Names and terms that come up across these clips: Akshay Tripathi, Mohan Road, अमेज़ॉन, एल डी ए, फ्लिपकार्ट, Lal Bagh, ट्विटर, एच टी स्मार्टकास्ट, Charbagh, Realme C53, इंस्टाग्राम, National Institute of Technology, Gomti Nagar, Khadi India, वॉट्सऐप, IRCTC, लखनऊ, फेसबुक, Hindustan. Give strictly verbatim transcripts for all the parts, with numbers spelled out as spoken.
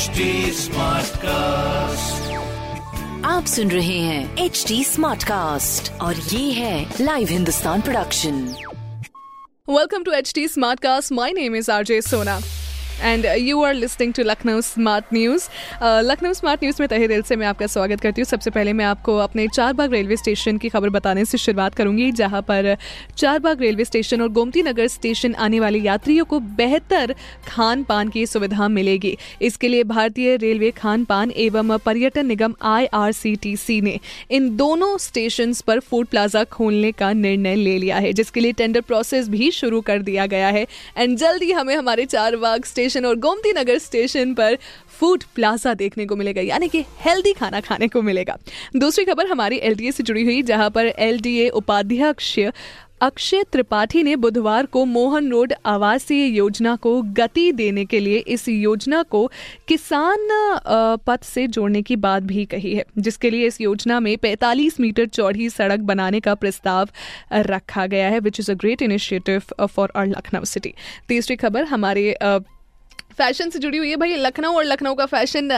एच टी स्मार्टकास्ट, आप सुन रहे हैं एच टी स्मार्टकास्ट और ये है live Hindustan production. Welcome to एच टी स्मार्टकास्ट। My name is RJ Sona and you are listening to लखनऊ smart news. लखनऊ smart news में तहे दिल से मैं आपका स्वागत करती हूँ। सबसे पहले मैं आपको अपने चारबाग रेलवे स्टेशन की खबर बताने से शुरुआत करूँगी, जहाँ पर चारबाग रेलवे स्टेशन और गोमती नगर स्टेशन आने वाले यात्रियों को बेहतर खान पान की सुविधा मिलेगी। इसके लिए भारतीय रेलवे खान पान एवं पर्यटन निगम I R C T C ने इन दोनों स्टेशन पर फूड प्लाजा खोलने का निर्णय ले लिया है, जिसके लिए टेंडर प्रोसेस भी शुरू कर दिया गया है एंड जल्दी हमें हमारे चारबाग स्टेशन और गोमती नगर स्टेशन पर फूड प्लाजा देखने को मिलेगा, यानी कि हेल्दी खाना खाने को मिलेगा। दूसरी खबर हमारी एल डी ए से जुड़ी हुई, जहां पर एल डी ए उपाध्यक्ष अक्षय त्रिपाठी ने बुधवार को मोहन रोड आवासीय योजना को गति देने के लिए इस योजना को किसान पथ से जोड़ने की बात भी कही है, जिसके लिए इस योजना में पैंतालीस मीटर चौड़ी सड़क बनाने का प्रस्ताव रखा गया है, which is a great initiative for our लखनऊ city. तीसरी खबर हमारे फैशन से जुड़ी हुई है। भाई लखनऊ और लखनऊ का फैशन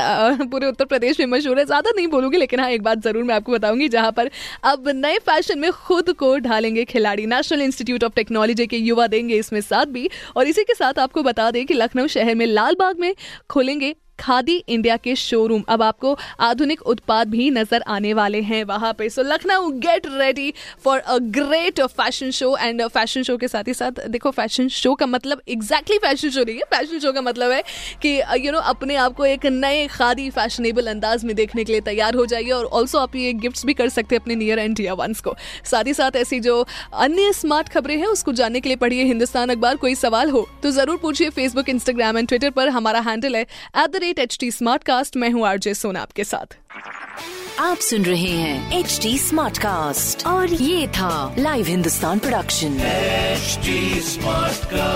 पूरे उत्तर प्रदेश में मशहूर है। ज़्यादा नहीं बोलूँगी, लेकिन हाँ एक बात ज़रूर मैं आपको बताऊंगी, जहाँ पर अब नए फैशन में खुद को ढालेंगे खिलाड़ी। नेशनल इंस्टीट्यूट ऑफ टेक्नोलॉजी के युवा देंगे इसमें साथ भी। और इसी के साथ आपको बता दें कि लखनऊ शहर में लाल बाग में खुलेंगे खादी इंडिया के शोरूम। अब आपको आधुनिक उत्पाद भी नजर आने वाले हैं वहाँ पे। So लखनऊ, get ready for a great fashion show. And fashion show के साथ ही साथ देखो, फैशन शो का मतलब एग्जैक्टली फैशन शो नहीं है। फैशन शो का मतलब है कि यू नो अपने आप को एक नए खादी फैशनेबल अंदाज में देखने के लिए तैयार हो जाइए। और ऑल्सो आप ये गिफ्ट्स भी कर सकते हैं अपने नियर एंड डियर वंस को। साथ ही साथ ऐसी जो अन्य स्मार्ट खबरें हैं उसको जानने के लिए पढ़िए हिंदुस्तान अखबार। कोई सवाल हो तो ज़रूर पूछिए। फेसबुक, इंस्टाग्राम एंड ट्विटर पर हमारा हैंडल है एट एच टी स्मार्टकास्ट। मैं हूँ आरजे सोना आपके साथ। आप सुन रहे हैं एच टी स्मार्टकास्ट और ये था live Hindustan production एच टी स्मार्टकास्ट।